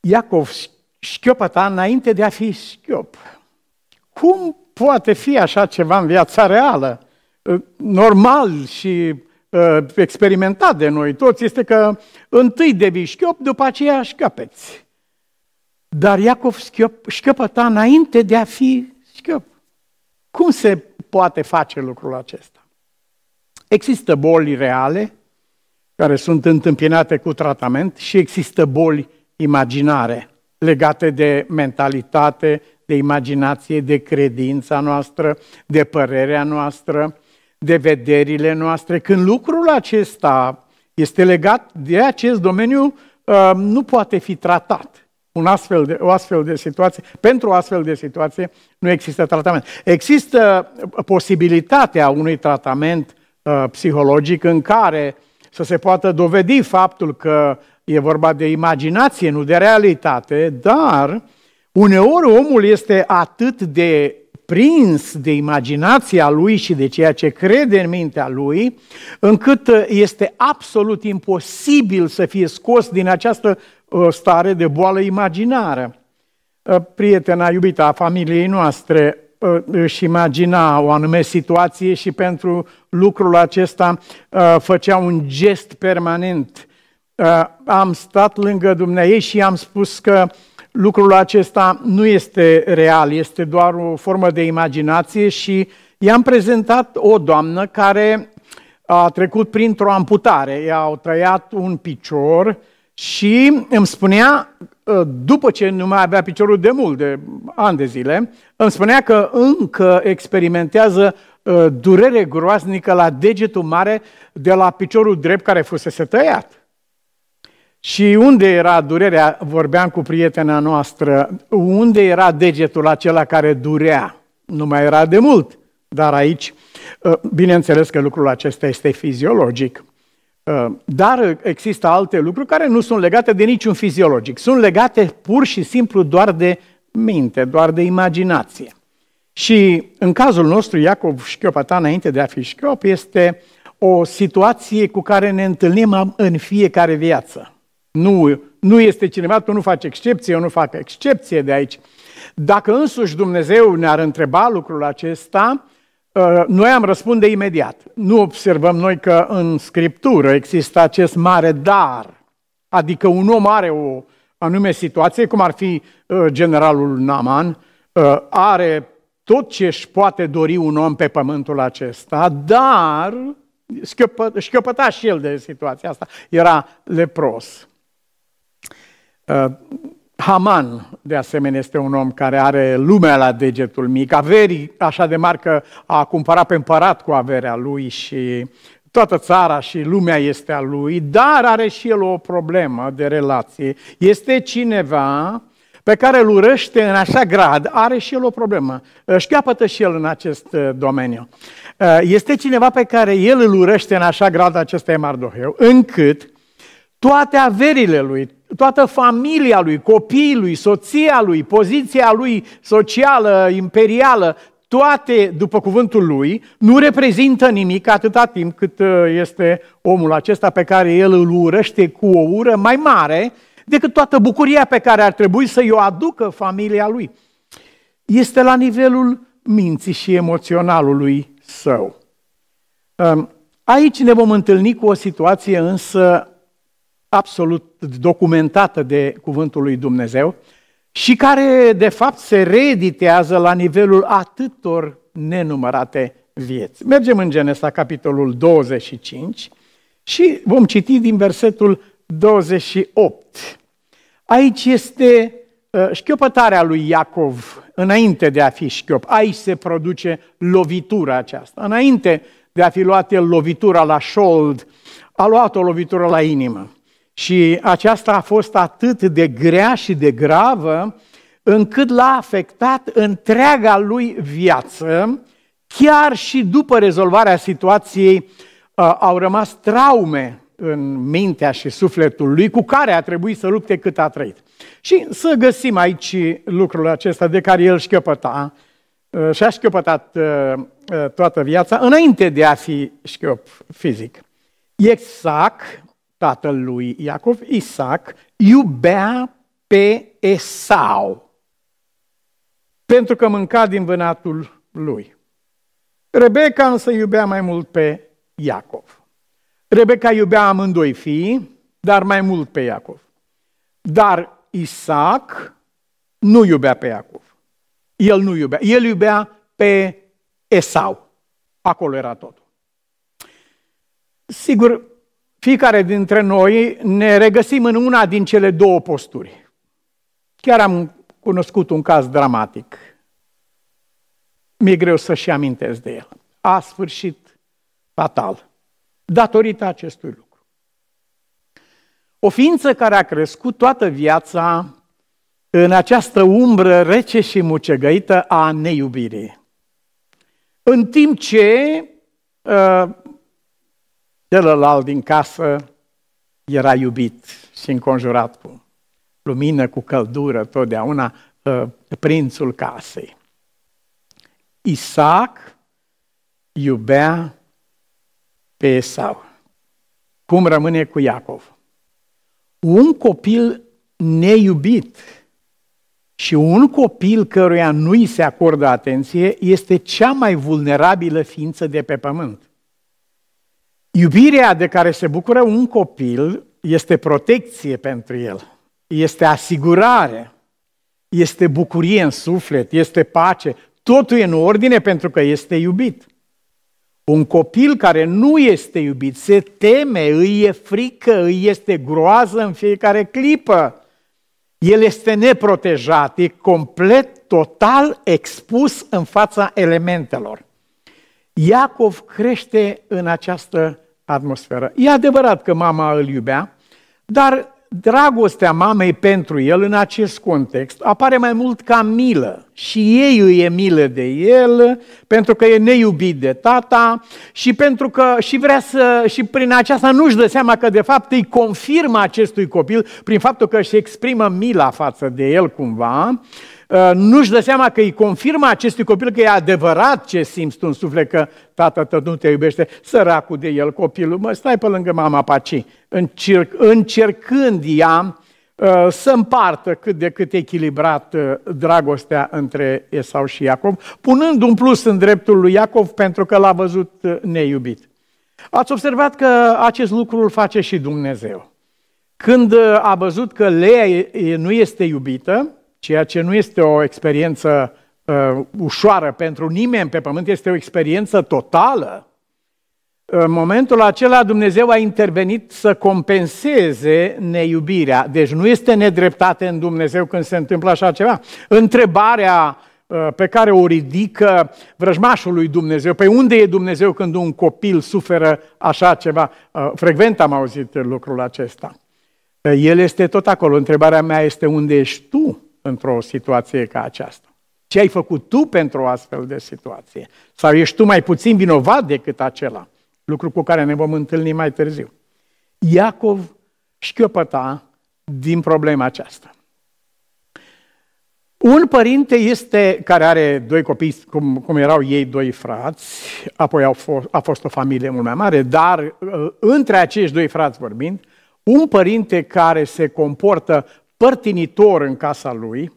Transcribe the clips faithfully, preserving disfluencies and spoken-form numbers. Iacov șchiopăta înainte de a fi șchiop. Cum poate fi așa ceva în viața reală, normal și experimentat de noi toți, este că întâi devii șchiop, după aceea șchiopeți. Dar Iacov șchiopăta înainte de a fi șchiop. Cum se poate face lucrul acesta? Există boli reale care sunt întâmpinate cu tratament și există boli imaginare legate de mentalitate, de imaginație, de credința noastră, de părerea noastră, de vederile noastre. Când lucrul acesta este legat de acest domeniu, nu poate fi tratat. Un astfel de, o astfel de situație, pentru o astfel de situație nu există tratament. Există posibilitatea unui tratament uh, psihologic în care să se poată dovedi faptul că e vorba de imaginație, nu de realitate, dar uneori omul este atât de prins de imaginația lui și de ceea ce crede în mintea lui, încât este absolut imposibil să fie scos din această stare de boală imaginară. Prietena iubită a familiei noastre își imagina o anume situație și pentru lucrul acesta făcea un gest permanent. Am stat lângă dumneavoastră și am spus că lucrul acesta nu este real, este doar o formă de imaginație și i-am prezentat o doamnă care a trecut printr-o amputare. I-au tăiat un picior și îmi spunea, după ce nu mai avea piciorul de mult, de ani de zile, îmi spunea că încă experimentează durere groaznică la degetul mare de la piciorul drept care fusese tăiat. Și unde era durerea, vorbeam cu prietena noastră, unde era degetul acela care durea? Nu mai era de mult, dar aici, bineînțeles că lucrul acesta este fiziologic. Dar există alte lucruri care nu sunt legate de niciun fiziologic. Sunt legate pur și simplu doar de minte, doar de imaginație. Și în cazul nostru, Iacov șchiopăta înainte de a fi șchiop, este o situație cu care ne întâlnim în fiecare viață. Nu, nu este cineva, tu nu faci excepție, eu nu fac excepție de aici. Dacă însuși Dumnezeu ne-ar întreba lucrul acesta, noi am răspunde imediat. Nu observăm noi că în Scriptură există acest mare dar, adică un om are o anume situație, cum ar fi generalul Naman, are tot ce își poate dori un om pe pământul acesta, dar șchiopăta și el de situația asta, era lepros. Haman, de asemenea, este un om care are lumea la degetul mic, averii așa de mari că a cumpărat pe împărat cu averea lui și toată țara și lumea este a lui, dar are și el o problemă de relație. Este cineva pe care îl urăște în așa grad, are și el o problemă. Șchiopătă și el în acest domeniu. Este cineva pe care el îl urăște în așa grad, acesta e Mardoheu, încât toate averile lui, toată familia lui, copiii lui, soția lui, poziția lui socială, imperială, toate, după cuvântul lui, nu reprezintă nimic atâta timp cât este omul acesta pe care el îl urăște cu o ură mai mare decât toată bucuria pe care ar trebui să-i o aducă familia lui. Este la nivelul minții și emoționalului său. Aici ne vom întâlni cu o situație însă absolut documentată de cuvântul lui Dumnezeu și care de fapt se reeditează la nivelul atâtor nenumărate vieți. Mergem în Genesa, capitolul douăzeci și cinci și vom citi din versetul douăzeci și opt. Aici este uh, șchiopătarea lui Iacov înainte de a fi șchiop. Aici se produce lovitura aceasta. Înainte de a fi luat el lovitura la șold, a luat o lovitură la inimă. Și aceasta a fost atât de grea și de gravă, încât l-a afectat întreaga lui viață. Chiar și după rezolvarea situației uh, au rămas traume în mintea și sufletul lui, cu care a trebuit să lupte cât a trăit. Și să găsim aici lucrul acesta de care el șchiopăta și a șchiopătat toată viața, înainte de a fi șchiop fizic. Isaac, tatăl lui Iacov, Isaac, iubea pe Esau, pentru că mânca din vânatul lui. Rebeca însă iubea mai mult pe Iacov. Rebeca iubea amândoi fiii, dar mai mult pe Iacov. Dar Isaac nu iubea pe Iacov. El nu iubea. El iubea pe Esau. Acolo era totul. Sigur, fiecare dintre noi ne regăsim în una din cele două posturi. Chiar am cunoscut un caz dramatic. Mi-e greu să-și amintesc de el. A sfârșit fatal, datorită acestui lucru. O ființă care a crescut toată viața în această umbră rece și mucegăită a neiubirii. În timp ce uh, celălalt din casă era iubit și înconjurat cu lumină, cu căldură, totdeauna uh, prințul casei. Isaac iubea pe Esau. Cum rămâne cu Iacov? Un copil neiubit și un copil căruia nu îi se acordă atenție este cea mai vulnerabilă ființă de pe pământ. Iubirea de care se bucură un copil este protecție pentru el, este asigurare, este bucurie în suflet, este pace. Totul e în ordine pentru că este iubit. Un copil care nu este iubit se teme, îi e frică, îi este groază în fiecare clipă. El este neprotejat, e complet, total expus în fața elementelor. Iacov crește în această atmosferă. E adevărat că mama îl iubea, dar dragostea mamei pentru el în acest context apare mai mult ca milă. Și ei îi e milă de el, pentru că e neiubit de tata și pentru că și vrea să și prin aceasta nu-și dă seama că de fapt îi confirmă acestui copil prin faptul că își exprimă mila față de el cumva. Nu-și dă seama că îi confirmă acestui copil că e adevărat ce simți tu în suflet, că tata tău nu te iubește, săracul de el, copilul, mă, stai pe lângă mama paci, încerc, încercând ea uh, să împartă cât de cât echilibrat uh, dragostea între Esau și Iacov, punând un plus în dreptul lui Iacov pentru că l-a văzut uh, neiubit. Ați observat că acest lucru îl face și Dumnezeu. Când uh, a văzut că Leia e, e, nu este iubită, ceea ce nu este o experiență uh, ușoară pentru nimeni pe pământ, este o experiență totală. În momentul acela Dumnezeu a intervenit să compenseze neiubirea. Deci nu este nedreptate în Dumnezeu când se întâmplă așa ceva. Întrebarea uh, pe care o ridică vrăjmașul lui Dumnezeu, pe unde e Dumnezeu când un copil suferă așa ceva? Uh, frecvent am auzit lucrul acesta. Uh, el este tot acolo. Întrebarea mea este: unde ești tu într-o situație ca aceasta? Ce ai făcut tu pentru o astfel de situație? Sau ești tu mai puțin vinovat decât acela? Lucru cu care ne vom întâlni mai târziu. Iacov șchiopăta din problema aceasta. Un părinte este, care are doi copii, cum, cum erau ei doi frați, apoi au fost, a fost o familie mult mai mare, dar între acești doi frați vorbind, un părinte care se comportă părtinitor în casa lui,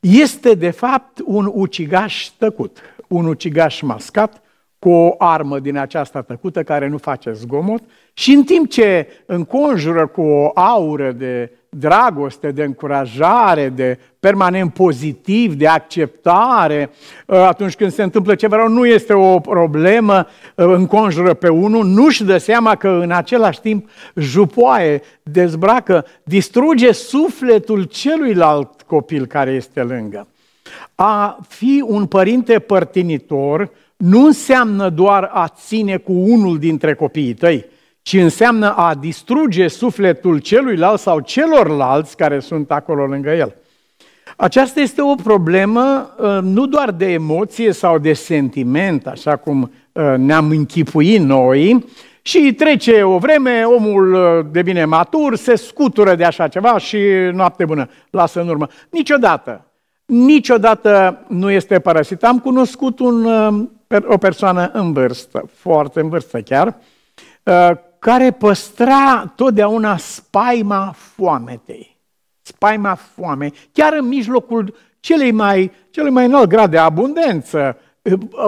este de fapt un ucigaș tăcut, un ucigaș mascat, cu o armă din aceasta tăcută care nu face zgomot și în timp ce înconjură cu o aură de dragoste, de încurajare, de permanent pozitiv, de acceptare, atunci când se întâmplă ceva rău, nu este o problemă, înconjură pe unul, nu-și dă seama că în același timp jupoaie, dezbracă, distruge sufletul celuilalt copil care este lângă. A fi un părinte părtinitor nu înseamnă doar a ține cu unul dintre copiii tăi, ci înseamnă a distruge sufletul celuilalt sau celorlalți care sunt acolo lângă el. Aceasta este o problemă nu doar de emoție sau de sentiment, așa cum ne-am închipuit noi, și trece o vreme, omul devine matur, se scutură de așa ceva și noapte bună, lasă în urmă. Niciodată, niciodată nu este părăsit. Am cunoscut un, o persoană în vârstă, foarte în vârstă chiar, care păstra totdeauna spaima foametei. spaima foamei, chiar în mijlocul celei mai, celui mai înalt grad de abundență,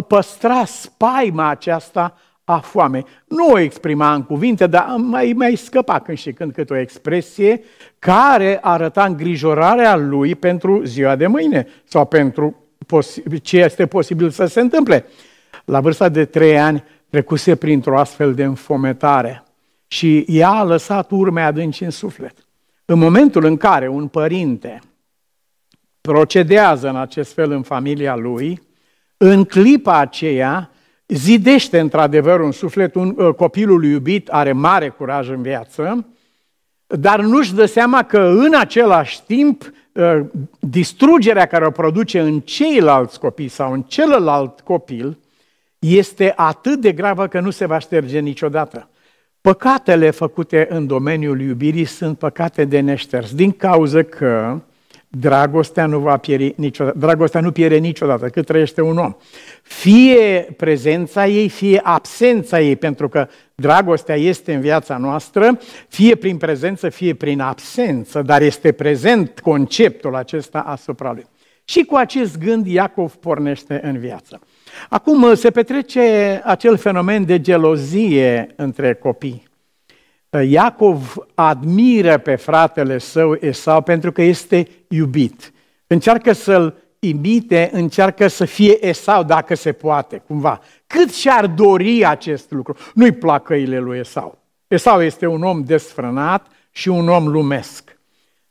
păstra spaima aceasta a foamei. Nu o exprima în cuvinte, dar mai, mai scăpa când și când cât o expresie care arăta îngrijorarea lui pentru ziua de mâine sau pentru ce este posibil să se întâmple. La vârsta de trei ani trecuse printr-o astfel de înfometare și ea a lăsat urme adânci în suflet. În momentul în care un părinte procedează în acest fel în familia lui, în clipa aceea zidește într-adevăr în suflet, un, copilul iubit are mare curaj în viață, dar nu-și dă seama că în același timp distrugerea care o produce în ceilalți copii sau în celălalt copil este atât de gravă că nu se va șterge niciodată. Păcatele făcute în domeniul iubirii sunt păcate de neșters, din cauză că dragostea nu va pieri niciodată, dragostea nu piere niciodată cât trăiește un om. Fie prezența ei, fie absența ei, pentru că dragostea este în viața noastră, fie prin prezență, fie prin absență, dar este prezent conceptul acesta asupra lui. Și cu acest gând Iacov pornește în viață. Acum se petrece acel fenomen de gelozie între copii. Iacov admiră pe fratele său Esau pentru că este iubit. Încearcă să-l imite, încearcă să fie Esau dacă se poate, cumva. Cât și-ar dori acest lucru? Nu-i plac căile lui Esau. Esau este un om desfrânat și un om lumesc.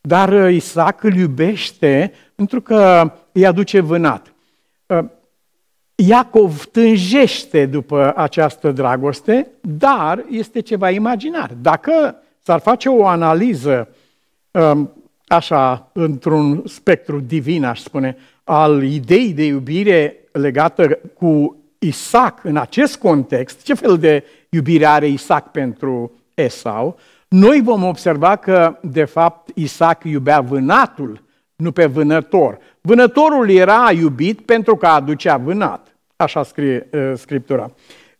Dar Isaac îl iubește pentru că îi aduce vânat. Iacov tânjește după această dragoste, dar este ceva imaginar. Dacă s-ar face o analiză, așa, într-un spectru divin, aș spune, al ideii de iubire legată cu Isaac în acest context, ce fel de iubire are Isaac pentru Esau, noi vom observa că, de fapt, Isaac iubea vânatul, nu pe vânător. Vânătorul era iubit pentru că aducea vânat. Așa scrie uh, Scriptura.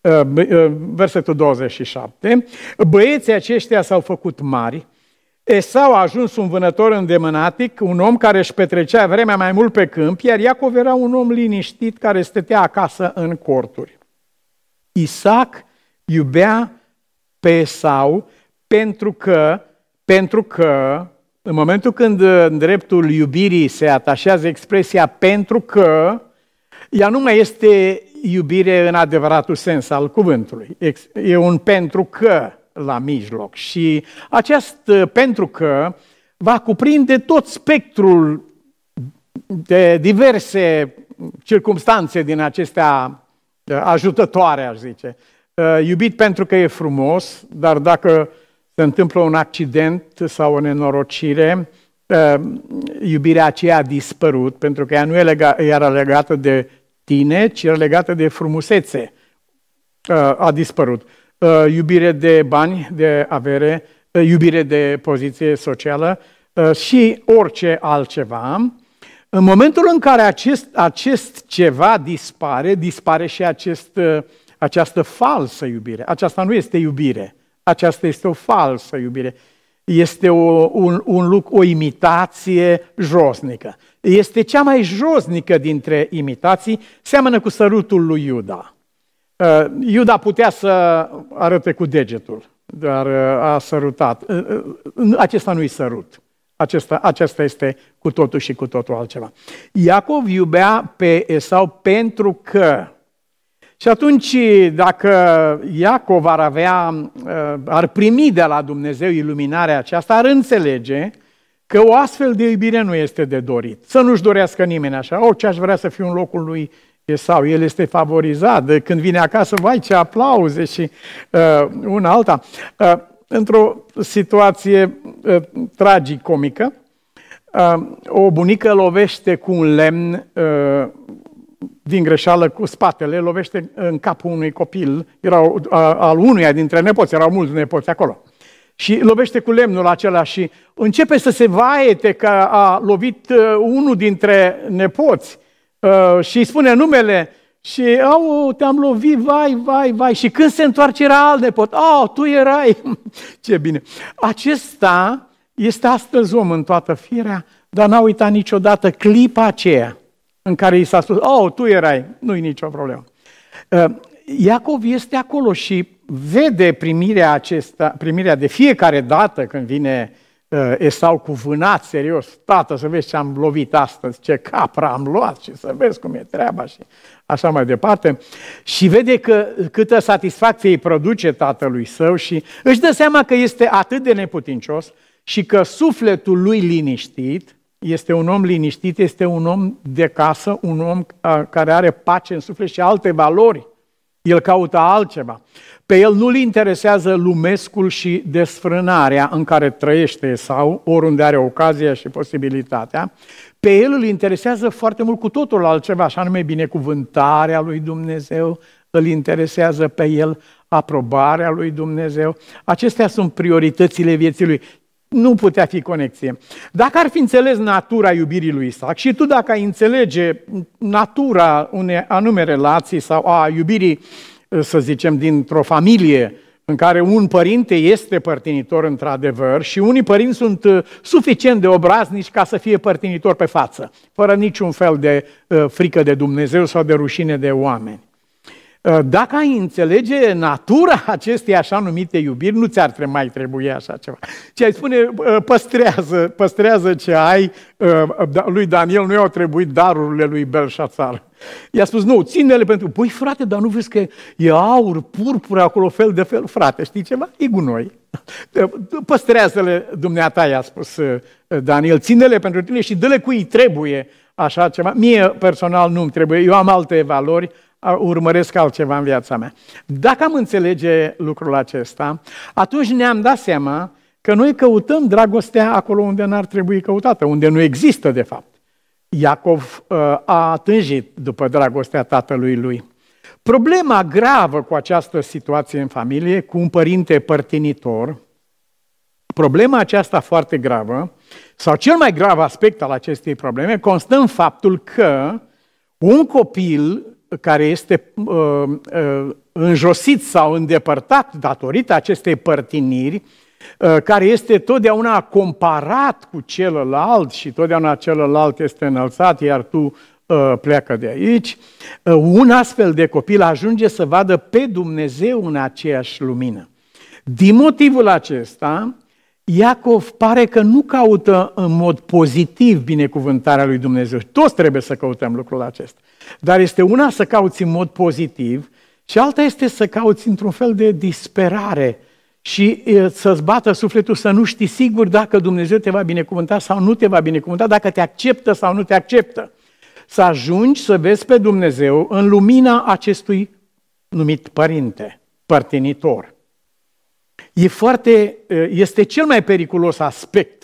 Uh, uh, versetul douăzeci și șapte. Băieții aceștia s-au făcut mari. Esau a ajuns un vânător îndemânatic, un om care își petrecea vremea mai mult pe câmp, iar Iacov era un om liniștit care stătea acasă în corturi. Isaac iubea pe Esau pentru că, pentru că în momentul când în dreptul iubirii se atașează expresia pentru că, ea nu mai este iubire în adevăratul sens al cuvântului. E un pentru că la mijloc și acest pentru că va cuprinde tot spectrul de diverse circumstanțe din acestea ajutătoare, aș zice. Iubit pentru că e frumos, dar dacă se întâmplă un accident sau o nenorocire, iubirea aceea a dispărut, pentru că ea nu era legată de tine, ci era legată de frumusețe. A dispărut. Iubire de bani, de avere, iubire de poziție socială și orice altceva. În momentul în care acest, acest ceva dispare, dispare și acest, această falsă iubire. Aceasta nu este iubire. Aceasta este o falsă iubire, este o, un, un lucru, o imitație josnică. Este cea mai josnică dintre imitații, seamănă cu sărutul lui Iuda. Uh, Iuda putea să arăte cu degetul, dar uh, a sărutat. Uh, uh, acesta nu-i sărut, acesta, acesta este cu totul și cu totul altceva. Iacov iubea pe Esau pentru că, și atunci, dacă Iacov ar avea, ar primi de la Dumnezeu iluminarea aceasta, ar înțelege că o astfel de iubire nu este de dorit. Să nu-și dorească nimeni așa. O, ce aș vrea să fiu în locul lui Esau. El este favorizat. Când vine acasă, vai, ce aplauze și uh, una alta. Uh, într-o situație uh, tragicomică, uh, o bunică lovește cu un lemn uh, din greșeală cu spatele, lovește în capul unui copil, erau, al unuia dintre nepoți, erau mulți nepoți acolo, și lovește cu lemnul acela și începe să se vaete că a lovit unul dintre nepoți și îi spune numele și, au, te-am lovit, vai, vai, vai, și când se întoarce era alt nepot, au, tu erai, ce bine. Acesta Este astăzi om în toată firea, dar n-a uitat niciodată clipa aceea în care i s-a spus, oh, tu erai, nu-i nicio problemă. Iacov este acolo și vede primirea, acesta, primirea de fiecare dată când vine Esau cu vânat serios, tată, să vezi ce am lovit astăzi, ce capra am luat și să vezi cum e treaba și așa mai departe. Și vede că câtă satisfacție îi produce tatălui său și își dă seama că este atât de neputincios și că sufletul lui liniștit, este un om liniștit, este un om de casă, un om care are pace în suflet și alte valori. El caută altceva. Pe el nu-l interesează lumescul și desfrânarea în care trăiește sau oriunde are ocazia și posibilitatea. Pe el îl interesează foarte mult cu totul altceva, așa nume binecuvântarea lui Dumnezeu, îl interesează pe el aprobarea lui Dumnezeu. Acestea sunt prioritățile vieții lui. Nu putea fi conexiune. Dacă ar fi înțeles natura iubirii lui Isaac și tu dacă ai înțelege natura unei anume relații sau a iubirii, să zicem, dintr-o familie în care un părinte este părtinitor într-adevăr și unii părinți sunt suficient de obraznici ca să fie părtinitor pe față, fără niciun fel de frică de Dumnezeu sau de rușine de oameni. Dacă ai înțelege natura acestei așa numite iubiri, nu ți-ar mai trebui așa ceva. Ce ai spune, păstrează, păstrează ce ai. Lui Daniel nu i-au trebuit darurile lui Belșazar. I-a spus, nu, ține-le pentru... Păi frate, dar nu vezi că e aur, purpură, acolo fel de fel, frate, știi ceva? E gunoi. Păstrează-le, dumneata, i-a spus Daniel, ține-le pentru tine și dă-le cui trebuie așa ceva. Mie personal nu-mi trebuie, eu am alte valori, urmăresc altceva în viața mea. Dacă am înțelege lucrul acesta, atunci ne-am dat seama că noi căutăm dragostea acolo unde n-ar trebui căutată, unde nu există de fapt. Iacov a tânjit după dragostea tatălui lui. Problema gravă cu această situație în familie, cu un părinte părtinitor, problema aceasta foarte gravă, sau cel mai grav aspect al acestei probleme, constă în faptul că un copil care este uh, uh, înjosit sau îndepărtat datorită acestei părtiniri, uh, care este totdeauna comparat cu celălalt și totdeauna celălalt este înălțat, iar tu uh, pleacă de aici, uh, un astfel de copil ajunge să vadă pe Dumnezeu în aceeași lumină. Din motivul acesta, Iacov pare că nu caută în mod pozitiv binecuvântarea lui Dumnezeu. Toți trebuie să căutăm lucrul acesta. Dar este una să cauți în mod pozitiv și alta este să cauți într-un fel de disperare și să-ți bată sufletul să nu știi sigur dacă Dumnezeu te va binecuvânta sau nu te va binecuvânta, dacă te acceptă sau nu te acceptă. Să ajungi să vezi pe Dumnezeu în lumina acestui numit părinte, părtinitor. E foarte, este cel mai periculos aspect,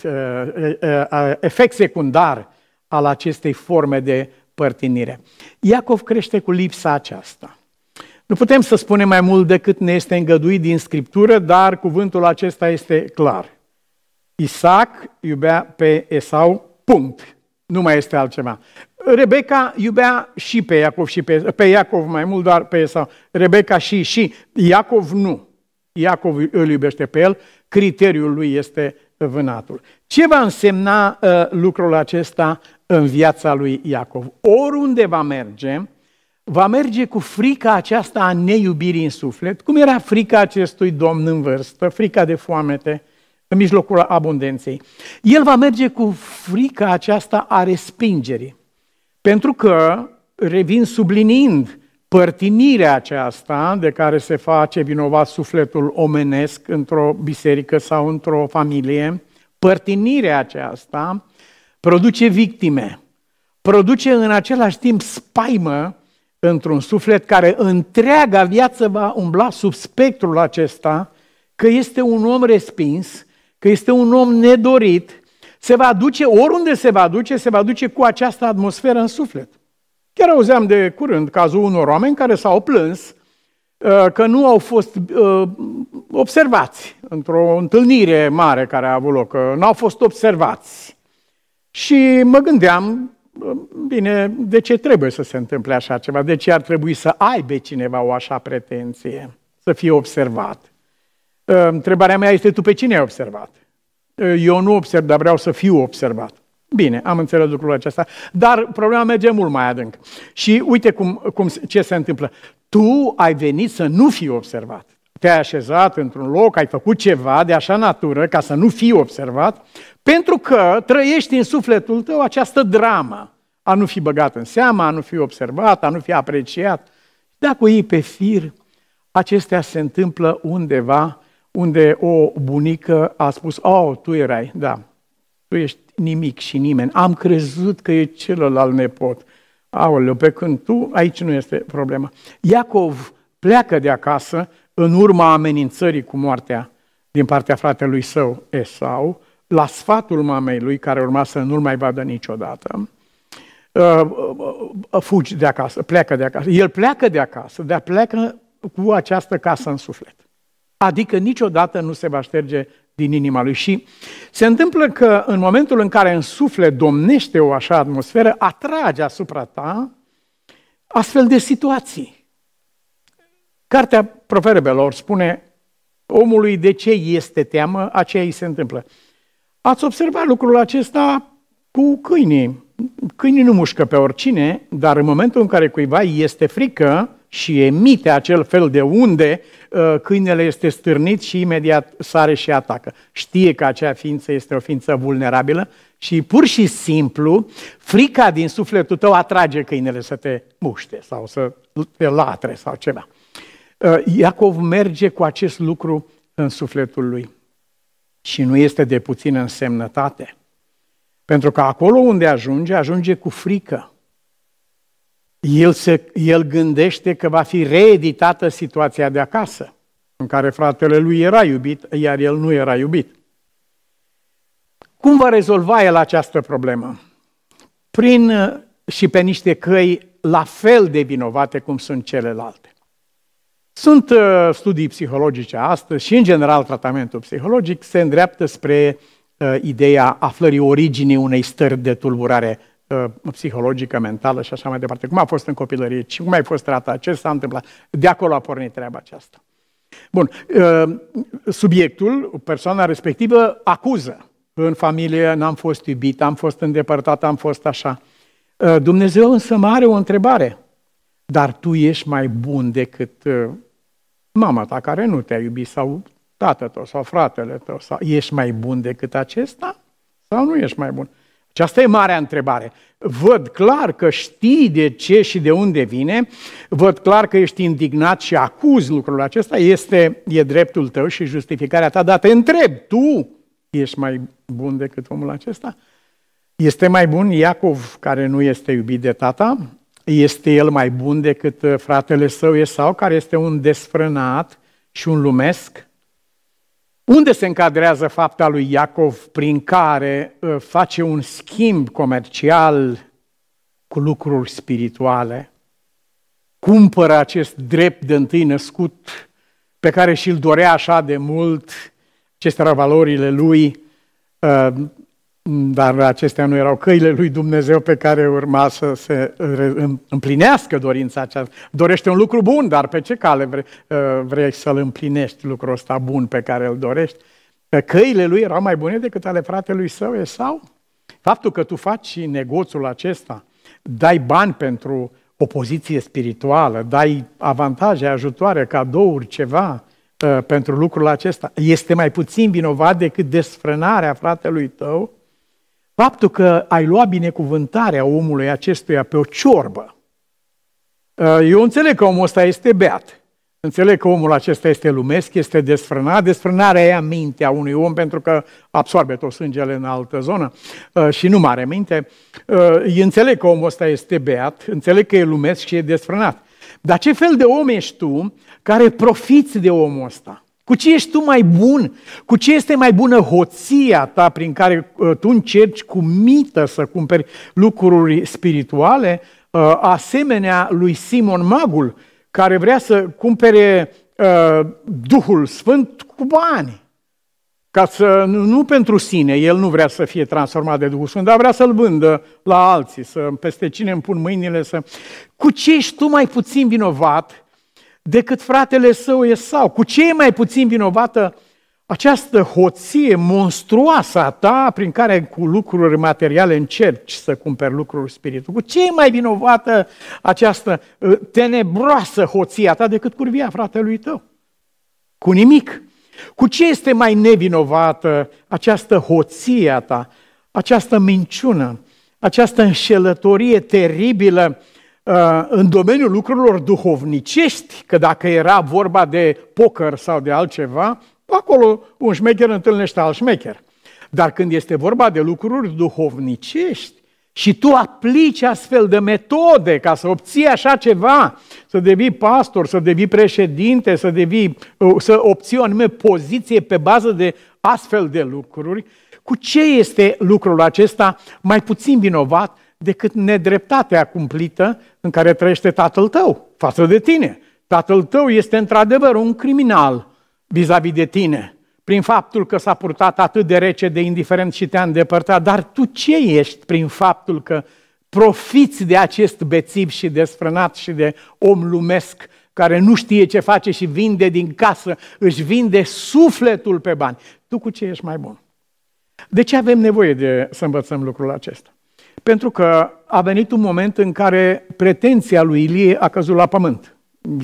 efect secundar al acestei forme de părtinire. Iacov crește cu lipsa aceasta. Nu putem să spunem mai mult decât ne este îngăduit din Scriptură, dar cuvântul acesta este clar. Isaac iubea pe Esau, punct. Nu mai este altceva. Rebeca iubea și pe Iacov, și pe, pe Iacov mai mult, dar pe Esau. Rebeca și, și Iacov nu. Iacov îl iubește pe el, criteriul lui este vânatul. Ce va însemna uh, lucrul acesta în viața lui Iacov? Oriunde va merge, va merge cu frica aceasta a neiubirii în suflet, cum era frica acestui domn în vârstă, frica de foamete în mijlocul abundenței. El va merge cu frica aceasta a respingerii, pentru că, revin subliniind, părtinirea aceasta de care se face vinovat sufletul omenesc într-o biserică sau într-o familie, părtinirea aceasta produce victime, produce în același timp spaimă într-un suflet care întreaga viață va umbla sub spectrul acesta, că este un om respins, că este un om nedorit, se va duce, oriunde se va duce, se va duce cu această atmosferă în suflet. Chiar auzeam de curând cazul unor oameni care s-au plâns că nu au fost observați într-o întâlnire mare care a avut loc, că nu au fost observați. Și mă gândeam, bine, de ce trebuie să se întâmple așa ceva? De ce ar trebui să aibă cineva o așa pretenție, să fie observat? Întrebarea mea este, tu pe cine ai observat? eu nu observ, dar vreau să fiu observat. Bine, am înțeles lucrul acesta, dar problema merge mult mai adânc. Și uite cum, cum, ce se întâmplă. Tu ai venit să nu fii observat. Te-ai așezat într-un loc, ai făcut ceva de așa natură ca să nu fii observat, pentru că trăiești în sufletul tău această dramă. A nu fi băgat în seamă, a nu fi observat, a nu fi apreciat. Dacă o iei pe fir, acestea se întâmplă undeva unde o bunică a spus: oh, tu erai, da, tu ești nimic și nimeni, am crezut că e celălalt nepot. Aoleu, pe când tu, aici nu este problema. Iacov pleacă de acasă în urma amenințării cu moartea din partea fratelui său, Esau, la sfatul mamei lui, care urma să nu-l mai vadă niciodată. Fugi de acasă, pleacă de acasă. El pleacă de acasă, dar pleacă cu această casă în suflet. Adică niciodată nu se va șterge din inima lui. Și se întâmplă că în momentul în care în suflet domnește o așa atmosferă, atrage asupra ta astfel de situații. Cartea Proverbelor spune: omului de ce este teamă, aceea îi se întâmplă. Ați observat lucrul acesta cu câinii. Câinii nu mușcă pe oricine, dar în momentul în care cuiva este frică și emite acel fel de unde, câinele este stârnit și imediat sare și atacă. Știe că acea ființă este o ființă vulnerabilă și pur și simplu frica din sufletul tău atrage câinele să te muște sau să te latre sau ceva. Iacov merge cu acest lucru în sufletul lui și nu este de puțină însemnătate. Pentru că acolo unde ajunge, ajunge cu frică. El, se, el gândește că va fi reeditată situația de acasă, în care fratele lui era iubit, iar el nu era iubit. Cum va rezolva el această problemă? Prin și pe niște căi la fel de vinovate cum sunt celelalte. Sunt uh, studii psihologice astăzi și, în general, tratamentul psihologic se îndreaptă spre ideea aflării originii unei stări de tulburare uh, psihologică, mentală și așa mai departe. Cum a fost în copilărie, cum a fost tratat, ce s-a întâmplat. De acolo a pornit treaba aceasta. Bun, uh, subiectul, persoana respectivă, acuză. În familie n-am fost iubit, am fost îndepărtat, am fost așa. Uh, Dumnezeu însă mai are o întrebare. Dar tu ești mai bun decât uh, mama ta care nu te-a iubit sau tatăl tău sau fratele tău, sau ești mai bun decât acesta sau nu ești mai bun? Aceasta e marea întrebare. Văd clar că știi de ce și de unde vine, văd clar că ești indignat și acuzi lucrul acesta, este, e dreptul tău și justificarea ta, dar te întreb, tu ești mai bun decât omul acesta? Este mai bun Iacov, care nu este iubit de tata? Este el mai bun decât fratele său Esau, care este un desfrânat și un lumesc? Unde se încadrează fapta lui Iacov prin care face un schimb comercial cu lucruri spirituale? Cumpără acest drept de întâi născut pe care și-l dorea așa de mult, acestea erau valorile lui, dar acestea nu erau căile lui Dumnezeu pe care urma să se împlinească dorința aceasta. Dorește un lucru bun, dar pe ce cale vrei, vrei să-l împlinești, lucrul ăsta bun pe care îl dorești? Căile lui erau mai bune decât ale fratelui său Esau? Faptul că tu faci negoțul acesta, dai bani pentru o poziție spirituală, dai avantaje, ajutoare, cadouri, ceva pentru lucrul acesta, este mai puțin vinovat decât desfrânarea fratelui tău? Faptul că ai luat binecuvântarea omului acestuia pe o ciorbă. Eu înțeleg că omul ăsta este beat. Înțeleg că omul acesta este lumesc, este desfrânat. Desfrânarea e mintea unui om pentru că absorbe tot sângele în altă zonă și nu mare minte. Eu înțeleg că omul ăsta este beat, înțeleg că e lumesc și e desfrânat. Dar ce fel de om ești tu care profiți de omul ăsta? Cu ce ești tu mai bun? Cu ce este mai bună hoția ta prin care tu încerci cu mită să cumperi lucruri spirituale, asemenea lui Simon Magul, care vrea să cumpere Duhul Sfânt cu bani? Ca să, nu pentru sine, el nu vrea să fie transformat de Duhul Sfânt, dar vrea să-l vândă la alții, să peste cine îmi pun mâinile. Să... Cu ce ești tu mai puțin vinovat decât fratele său Esau? Cu ce e mai puțin vinovată această hoție monstruoasă a ta, prin care cu lucruri materiale încerci să cumperi lucruri spirituale, cu ce e mai vinovată această tenebroasă hoție a ta decât curvia fratelui tău? Cu nimic. Cu ce este mai nevinovată această hoție a ta, această minciună, această înșelătorie teribilă în domeniul lucrurilor duhovnicești, că dacă era vorba de poker sau de altceva, acolo un șmecher întâlnește alt șmecher. Dar când este vorba de lucruri duhovnicești și tu aplici astfel de metode ca să obții așa ceva, să devii pastor, să devii președinte, să, devii, să obții o anume poziție pe bază de astfel de lucruri, cu ce este lucrul acesta mai puțin vinovat decât nedreptatea cumplită în care trăiește tatăl tău față de tine? Tatăl tău este într-adevăr un criminal vis-a-vis de tine, prin faptul că s-a purtat atât de rece, de indiferent și te-a îndepărtat, dar tu ce ești prin faptul că profiți de acest bețiv și desfrânat și de om lumesc care nu știe ce face și vinde din casă, își vinde sufletul pe bani? Tu cu ce ești mai bun? De ce avem nevoie de să învățăm lucrul acesta? Pentru că a venit un moment în care pretenția lui Ilie a căzut la pământ.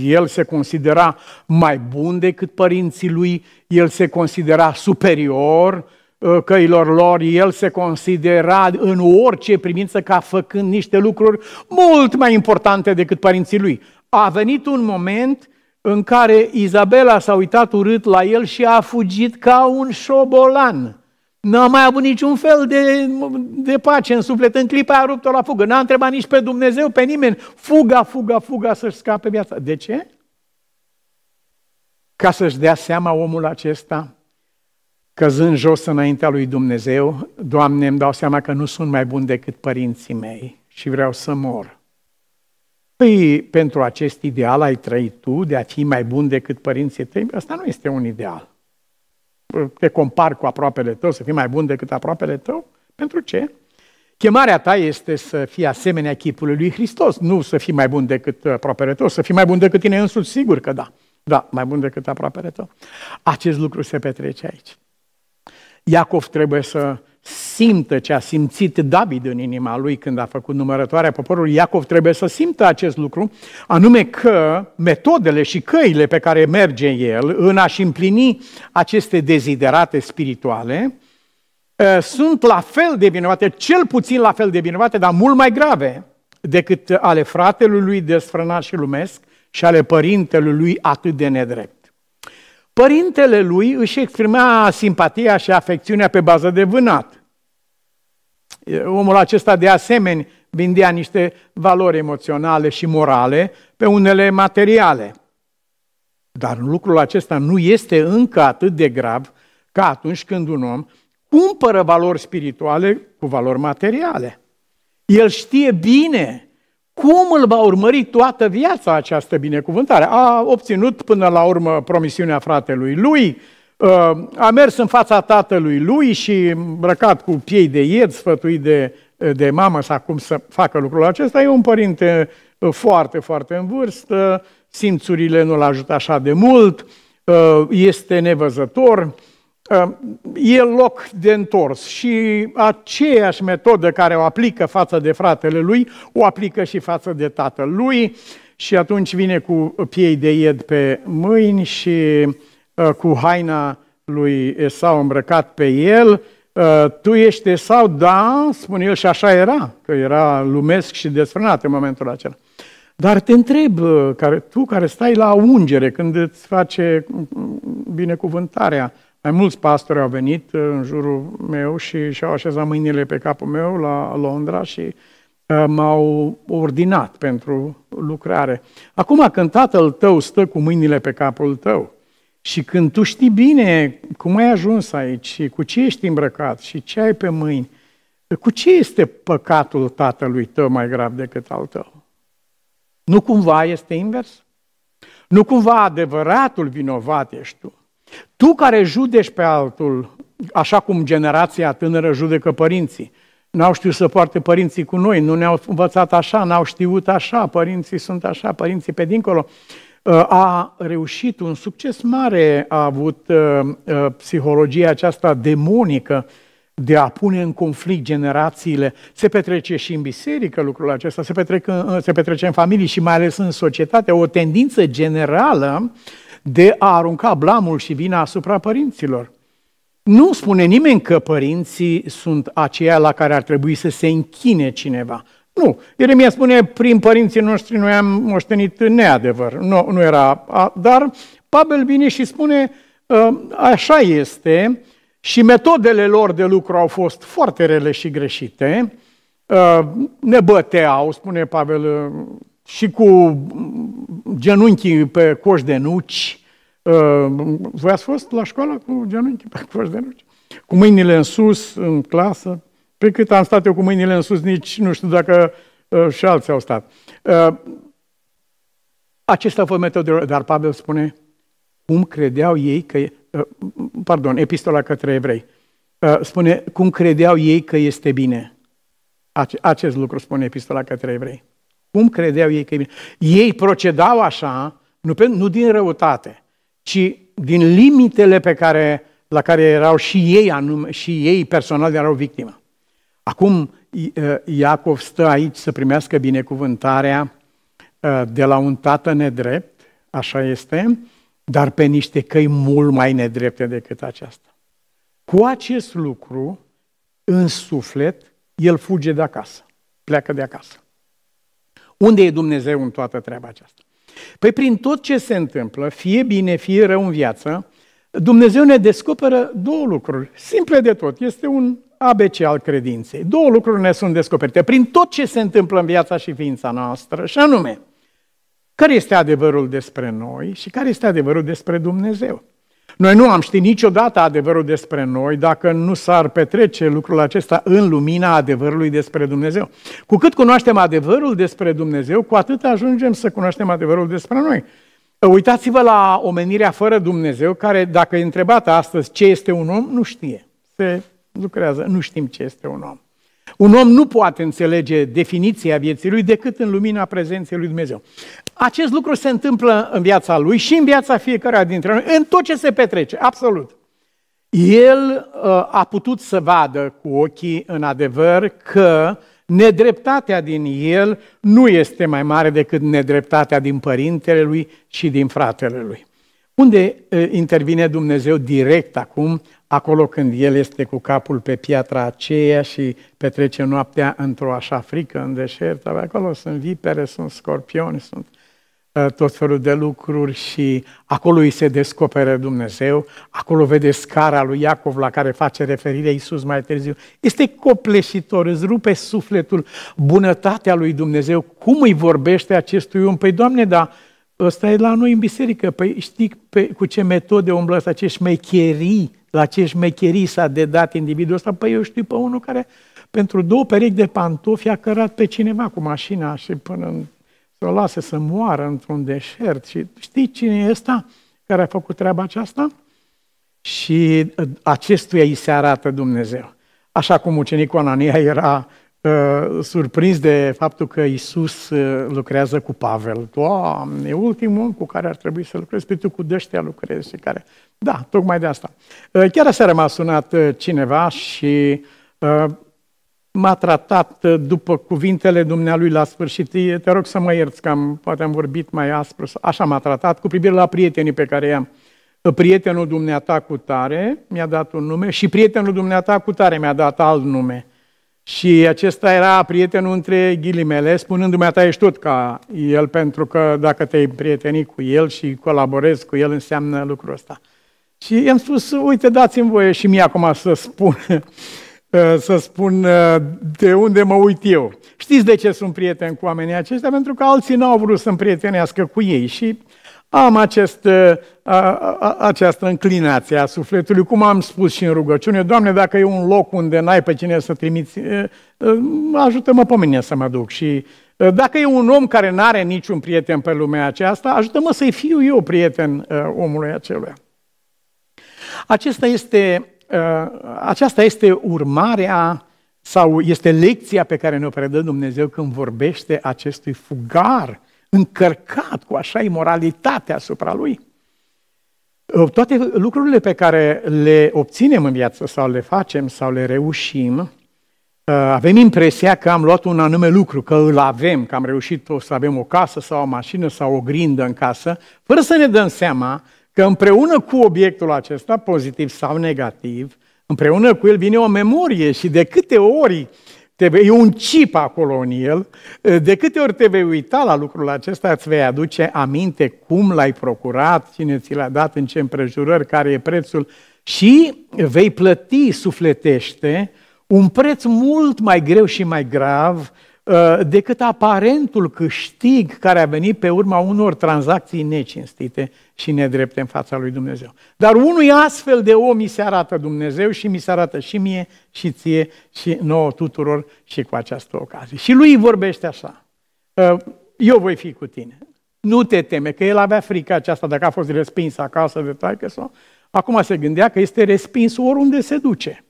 El se considera mai bun decât părinții lui, el se considera superior căilor lor, el se considera în orice privință ca făcând niște lucruri mult mai importante decât părinții lui. A venit un moment în care Izabela s-a uitat urât la el și a fugit ca un șobolan. N-a mai avut niciun fel de, de pace în suflet. În clipa aia a rupt-o la fugă. N-a întrebat nici pe Dumnezeu, pe nimeni. Fuga, fuga, fuga să-și scape viața. De ce? Ca să-și dea seama omul acesta, căzând jos înaintea lui Dumnezeu, Doamne, îmi dau seama că nu sunt mai bun decât părinții mei și vreau să mor. Păi, pentru acest ideal ai trăit tu, de a fi mai bun decât părinții tăi? Asta nu este un ideal. Te compari cu aproapele tău, să fii mai bun decât aproapele tău? Pentru ce? Chemarea ta este să fii asemenea chipului lui Hristos, nu să fii mai bun decât aproapele tău, să fii mai bun decât tine însuți, sigur că da. Da, mai bun decât aproapele tău. Acest lucru se petrece aici. Iacov trebuie să simtă ce a simțit David în inima lui când a făcut numărătoarea poporului. Iacov trebuie să simtă acest lucru, anume că metodele și căile pe care merge el în a-și împlini aceste deziderate spirituale sunt la fel de vinovate, cel puțin la fel de vinovate, dar mult mai grave decât ale fratelui lui desfrânat și lumesc și ale părintelui lui atât de nedrept. Părintele lui își exprima simpatia și afecțiunea pe bază de vânat. Omul acesta de asemenea vindea niște valori emoționale și morale pe unele materiale. Dar lucrul acesta nu este încă atât de grav ca atunci când un om cumpără valori spirituale cu valori materiale. El știe bine cum îl va urmări toată viața această binecuvântare. A obținut până la urmă promisiunea fratelui lui, a mers în fața tatălui lui și îmbrăcat cu piei de ied, sfătuit de, de mamă sau cum să facă lucrul acesta. E un părinte foarte, foarte în vârstă, simțurile nu-l ajută așa de mult, este nevăzător, e loc de întors și aceeași metodă care o aplică față de fratele lui, o aplică și față de tatăl lui și atunci vine cu piei de ied pe mâini și cu haina lui Esau îmbrăcat pe el. Tu ești Esau? Da, spune el, și așa era, că era lumesc și desfrânat în momentul acela. Dar te întreb, care, tu care stai la ungere când îți face binecuvântarea, mai mulți pastori au venit în jurul meu și și-au așezat mâinile pe capul meu la Londra și m-au ordinat pentru lucrare. Acum când tatăl tău stă cu mâinile pe capul tău și când tu știi bine cum ai ajuns aici și cu ce ești îmbrăcat și ce ai pe mâini, cu ce este păcatul tatălui tău mai grav decât al tău? Nu cumva este invers? Nu cumva adevăratul vinovat ești tu? Tu care judești pe altul, așa cum generația tânără judecă părinții, n-au știut să poarte părinții cu noi, nu ne-au învățat așa, n-au știut așa, părinții sunt așa, părinții pe dincolo. a reușit, un succes mare a avut psihologia aceasta demonică de a pune în conflict generațiile. Se petrece și în biserică lucrul acesta, se petrece în, se petrece în familii și mai ales în societate, o tendință generală de a arunca blamul și vina asupra părinților. Nu spune nimeni că părinții sunt aceia la care ar trebui să se închine cineva. Nu. Iremia spune, prin părinții noștri noi am moștenit neadevăr. Nu, nu era. Dar Pavel vine și spune, așa este, și metodele lor de lucru au fost foarte rele și greșite. Ne băteau, spune Pavel, și cu genunchii pe coș de nuci. Voi ați fost la școală cu genunchii pe coș de nuci? Cu mâinile în sus, în clasă. Pe cât am stat eu cu mâinile în sus, nici nu știu dacă uh, și alții au stat. Uh, acesta a fost metodele, dar Pavel spune cum credeau ei că, uh, pardon, epistola către evrei, uh, spune cum credeau ei că este bine. Ace- acest lucru spune epistola către evrei. Cum credeau ei că e bine. Ei procedau așa, nu, pe, nu din răutate, ci din limitele pe care, la care erau și ei, anume, și ei personal erau victima. Acum Iacov stă aici să primească binecuvântarea de la un tată nedrept, așa este, dar pe niște căi mult mai nedrepte decât aceasta. Cu acest lucru, în suflet, el fuge de acasă, pleacă de acasă. Unde e Dumnezeu în toată treaba aceasta? Păi prin tot ce se întâmplă, fie bine, fie rău în viață, Dumnezeu ne descoperă două lucruri, simple de tot, este un A B C al credinței. Două lucruri ne sunt descoperite prin tot ce se întâmplă în viața și ființa noastră, și anume, care este adevărul despre noi și care este adevărul despre Dumnezeu. Noi nu am ști niciodată adevărul despre noi dacă nu s-ar petrece lucrul acesta în lumina adevărului despre Dumnezeu. Cu cât cunoaștem adevărul despre Dumnezeu, cu atât ajungem să cunoaștem adevărul despre noi. Uitați-vă la omenirea fără Dumnezeu, care, dacă e întrebată astăzi ce este un om, nu știe. Se lucrează, nu știm ce este un om. Un om nu poate înțelege definiția vieții lui decât în lumina prezenței lui Dumnezeu. Acest lucru se întâmplă în viața lui și în viața fiecăruia dintre noi, în tot ce se petrece, absolut. El a putut să vadă cu ochii în adevăr că nedreptatea din el nu este mai mare decât nedreptatea din părintele lui și din fratele lui. Unde intervine Dumnezeu direct acum, acolo când el este cu capul pe piatra aceea și petrece noaptea într-o așa frică în deșert, acolo sunt vipere, sunt scorpioni, sunt tot felul de lucruri și acolo îi se descoperă Dumnezeu, acolo vede scara lui Iacov la care face referire Iisus mai târziu. Este copleșitor, îți rupe sufletul, bunătatea lui Dumnezeu, cum îi vorbește acestui om. Păi, Doamne, da, ăsta e la noi în biserică, păi știi pe, cu ce metode umblă la ce șmecherii, la ce șmecherii s-a dedat individul ăsta? Păi eu știu pe unul care pentru două perechi de pantofi a cărat pe cineva cu mașina și până în să o lase să moară într-un deșert. Și știi cine e ăsta care a făcut treaba aceasta? Și acestuia îi se arată Dumnezeu. Așa cum ucenicul Anania era uh, surprins de faptul că Iisus uh, lucrează cu Pavel. Doamne, ultimul om cu care ar trebui să lucrezi, pe tu cu dăștia lucrezi. Și care... Da, tocmai de asta. Uh, chiar aseară m-a sunat uh, cineva și... Uh, m-a tratat după cuvintele dumnealui la sfârșit. Te rog să mă ierți că am, poate am vorbit mai aspru. Așa m-a tratat cu privire la prietenii pe care i-am. Prietenul dumneata cu tare mi-a dat un nume și prietenul dumneata cu tare mi-a dat alt nume. Și acesta era prietenul între ghilimele, spunându-mi, a ta ești tot ca el, pentru că dacă te-ai prieteni cu el și colaborezi cu el, înseamnă lucrul ăsta. Și i-am spus, uite, dați-mi voie și mie acum să spun... să spun de unde mă uit eu. Știți de ce sunt prieten cu oamenii aceștia? Pentru că alții n-au vrut să-mi prietenească cu ei și am acest, a, a, această înclinație a sufletului, cum am spus și în rugăciune, Doamne, dacă e un loc unde n-ai pe cine să trimiți, ajută-mă pe mine să mă duc. Și dacă e un om care n-are niciun prieten pe lumea aceasta, ajută-mă să-i fiu eu prieten omului acelui. Acesta este... Aceasta este urmarea sau este lecția pe care ne-o predă Dumnezeu când vorbește acestui fugar încărcat cu așa imoralitate asupra lui. Toate lucrurile pe care le obținem în viață sau le facem sau le reușim, avem impresia că am luat un anume lucru, că îl avem, că am reușit să avem o casă sau o mașină sau o grindă în casă, fără să ne dăm seama că împreună cu obiectul acesta, pozitiv sau negativ, împreună cu el vine o memorie și de câte ori te vei, e un chip acolo în el, de câte ori te vei uita la lucrul acesta, îți vei aduce aminte cum l-ai procurat, cine ți l-a dat, în ce împrejurări, care e prețul și vei plăti sufletește un preț mult mai greu și mai grav decât aparentul câștig care a venit pe urma unor tranzacții necinstite și nedrepte în fața lui Dumnezeu. Dar unui astfel de om mi se arată Dumnezeu și mi se arată și mie, și ție, și nouă tuturor și cu această ocazie. Și lui vorbește așa, eu voi fi cu tine, nu te teme, că el avea frica aceasta dacă a fost respins acasă de taică-său. Acum se gândea că este respins oriunde se duce.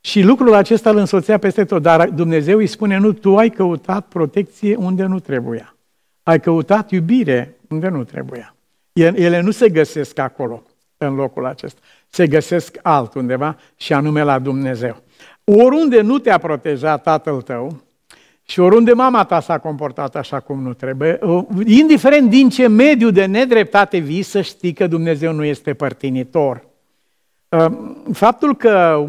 Și lucrul acesta îl însoțea peste tot, dar Dumnezeu îi spune, nu, tu ai căutat protecție unde nu trebuia. Ai căutat iubire unde nu trebuia. Ele nu se găsesc acolo, în locul acesta. Se găsesc altundeva și anume la Dumnezeu. Oriunde nu te-a protejat tatăl tău și oriunde mama ta s-a comportat așa cum nu trebuie, indiferent din ce mediu de nedreptate vii, să știi că Dumnezeu nu este părtinitor. Faptul că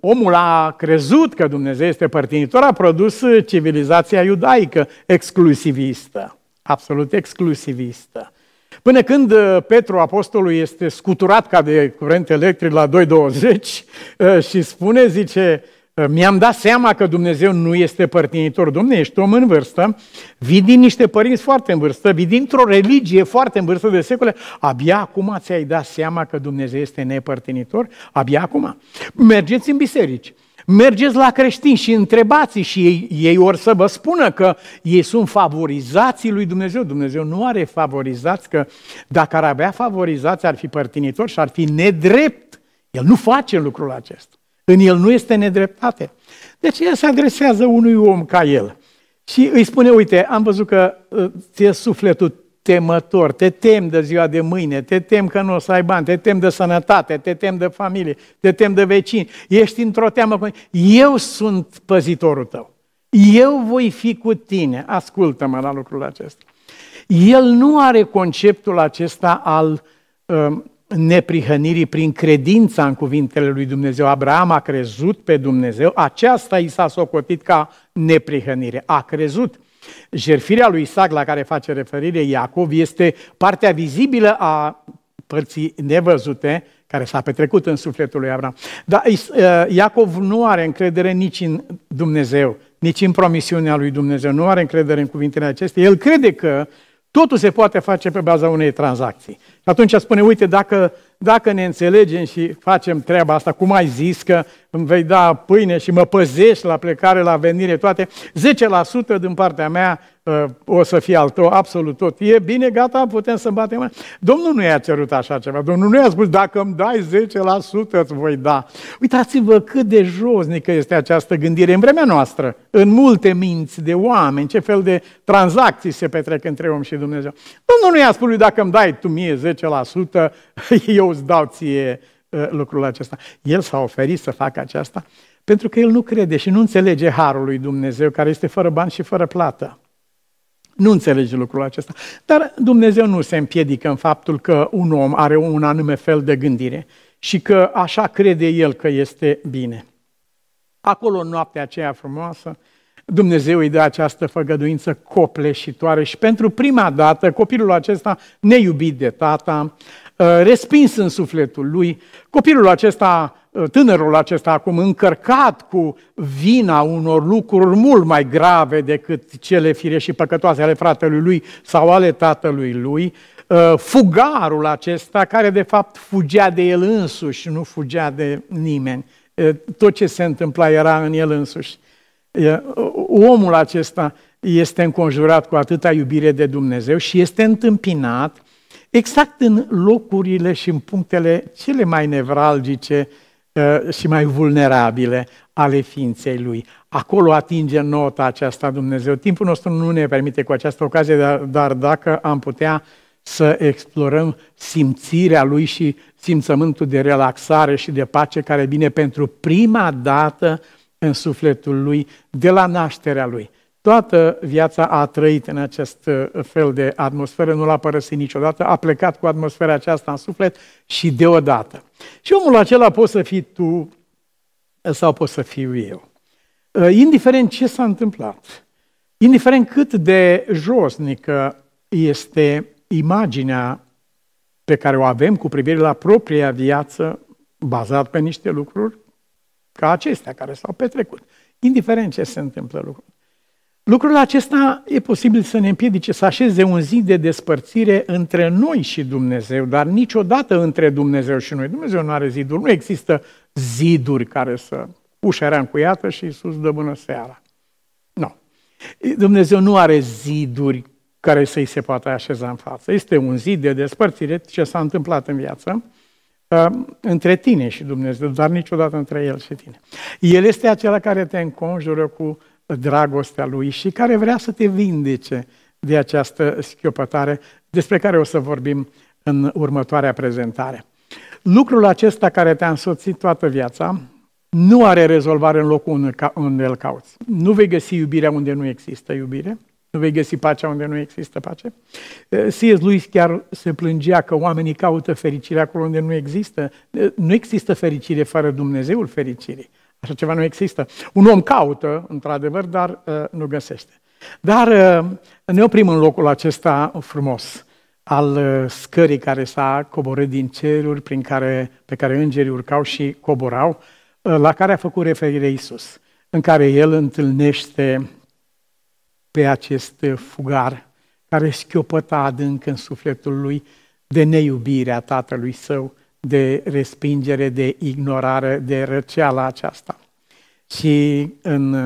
omul a crezut că Dumnezeu este părtinitor a produs civilizația iudaică exclusivistă, absolut exclusivistă. Până când Petru, apostolul, este scuturat ca de curent electric la doi douăzeci și spune, zice, mi-am dat seama că Dumnezeu nu este părtinitor. Dom'le, ești om în vârstă, vii din niște părinți foarte în vârstă, vii dintr-o religie foarte în vârstă de secole, abia acum ți-ai dat seama că Dumnezeu este nepărtinitor? Abia acum. Mergeți în biserici, mergeți la creștini și întrebați și ei, ei or să vă spună că ei sunt favorizații lui Dumnezeu. Dumnezeu nu are favorizați, că dacă ar avea favorizați ar fi părtinitor și ar fi nedrept. El nu face lucrul acesta. În el nu este nedreptate. Deci el se adresează unui om ca el. Și îi spune, uite, am văzut că ți-e sufletul temător, te tem de ziua de mâine, te tem că nu o să ai bani, te tem de sănătate, te tem de familie, te tem de vecini, ești într-o teamă cu mine. Eu sunt păzitorul tău. Eu voi fi cu tine. Ascultă-mă la lucrul acesta. El nu are conceptul acesta al... Um, neprihănirii prin credința în cuvintele lui Dumnezeu. Abraham a crezut pe Dumnezeu, aceasta i s-a socotit ca neprihănire. A crezut. Jertfirea lui Isaac, la care face referire Iacov, este partea vizibilă a părții nevăzute care s-a petrecut în sufletul lui Abraham. Dar Iacov nu are încredere nici în Dumnezeu, nici în promisiunea lui Dumnezeu, nu are încredere în cuvintele acestea. El crede că totul se poate face pe baza unei tranzacții. Și atunci spune, uite, dacă, dacă ne înțelegem și facem treaba asta, cum ai zis că îmi vei da pâine și mă păzești la plecare, la venire, toate, zece la sută din partea mea o să fie al tău, absolut tot. E bine, gata, putem să batem. Domnul nu i-a cerut așa ceva. Domnul nu i-a spus, dacă îmi dai zece la sută îți voi da. Uitați-vă cât de josnică este această gândire în vremea noastră, în multe minți de oameni, ce fel de tranzacții se petrec între om și Dumnezeu. Domnul nu i-a spus, dacă îmi dai tu mie zece la sută, eu îți dau ție lucrul acesta. El s-a oferit să facă aceasta pentru că el nu crede și nu înțelege harul lui Dumnezeu, care este fără bani și fără plată. Nu înțelege lucrul acesta. Dar Dumnezeu nu se împiedică în faptul că un om are un anume fel de gândire și că așa crede el că este bine. Acolo, în noaptea aceea frumoasă, Dumnezeu îi dă această făgăduință copleșitoare și pentru prima dată copilul acesta, neiubit de tata, respins în sufletul lui, copilul acesta, tânărul acesta acum încărcat cu vina unor lucruri mult mai grave decât cele firești și păcătoase ale fratelui lui sau ale tatălui lui, fugarul acesta care de fapt fugea de el însuși, nu fugea de nimeni. Tot ce se întâmpla era în el însuși. Omul acesta este înconjurat cu atâta iubire de Dumnezeu și este întâmpinat exact în locurile și în punctele cele mai nevralgice și mai vulnerabile ale ființei Lui. Acolo atinge nota aceasta Dumnezeu. Timpul nostru nu ne permite cu această ocazie, dar, dar dacă am putea să explorăm simțirea Lui și simțământul de relaxare și de pace care vine pentru prima dată în sufletul Lui, de la nașterea Lui. Toată viața a trăit în acest fel de atmosferă, nu l-a părăsit niciodată, a plecat cu atmosfera aceasta în suflet și deodată. Și omul acela poți să fii tu sau poți să fiu eu. Indiferent ce s-a întâmplat, indiferent cât de josnică este imaginea pe care o avem cu privire la propria viață, bazat pe niște lucruri ca acestea care s-au petrecut, indiferent ce se întâmplă lucrul. Lucrul acesta e posibil să ne împiedice să așeze un zid de despărțire între noi și Dumnezeu, dar niciodată între Dumnezeu și noi. Dumnezeu nu are ziduri, nu există ziduri care să... Ușa era încuiată și Iisus dă bună seara. Nu. Dumnezeu nu are ziduri care să-i se poată așeza în față. Este un zid de despărțire, ce s-a întâmplat în viață, între tine și Dumnezeu, dar niciodată între El și tine. El este acela care te înconjură cu dragostea Lui și care vrea să te vindece de această schiopătare despre care o să vorbim în următoarea prezentare. Lucrul acesta care te-a însoțit toată viața nu are rezolvare în locul unde îl cauți. Nu vei găsi iubirea unde nu există iubire, nu vei găsi pacea unde nu există pace. C S. Lewis chiar se plângea că oamenii caută fericirea acolo unde nu există. Nu există fericire fără Dumnezeul fericirii. Așa ceva nu există. Un om caută, într-adevăr, dar uh, nu găsește. Dar uh, ne oprim în locul acesta frumos al uh, scării care s-a coborât din ceruri, prin care, pe care îngerii urcau și coborau, uh, la care a făcut referire Iisus, în care El întâlnește pe acest fugar care schiopăta adânc în sufletul lui de neiubirea tatălui său, de respingere, de ignorare, de răceala aceasta. Și în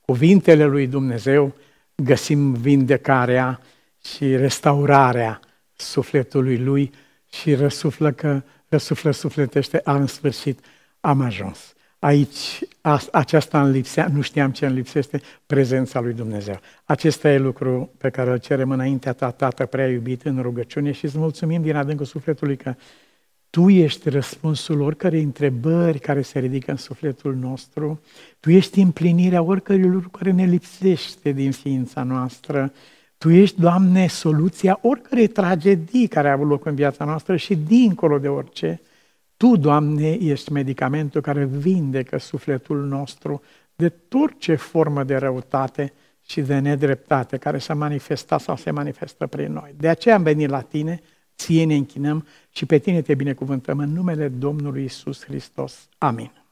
cuvintele lui Dumnezeu găsim vindecarea și restaurarea sufletului lui și răsuflă, că, răsuflă sufletește, a, în sfârșit am ajuns. Aici, a, aceasta îmi lipsea, nu știam ce îmi lipsește, prezența lui Dumnezeu. Acesta e lucru pe care îl cerem înaintea ta, Tată prea iubit, în rugăciune și îți mulțumim din adâncul sufletului că Tu ești răspunsul oricărei întrebări care se ridică în sufletul nostru. Tu ești împlinirea oricărui lucru care ne lipsește din ființa noastră. Tu ești, Doamne, soluția oricărei tragedii care a avut loc în viața noastră și dincolo de orice. Tu, Doamne, ești medicamentul care vindecă sufletul nostru de orice formă de răutate și de nedreptate care s-a manifestat sau se manifestă prin noi. De aceea am venit la Tine, Ție ne închinăm și pe Tine te binecuvântăm în numele Domnului Iisus Hristos. Amin.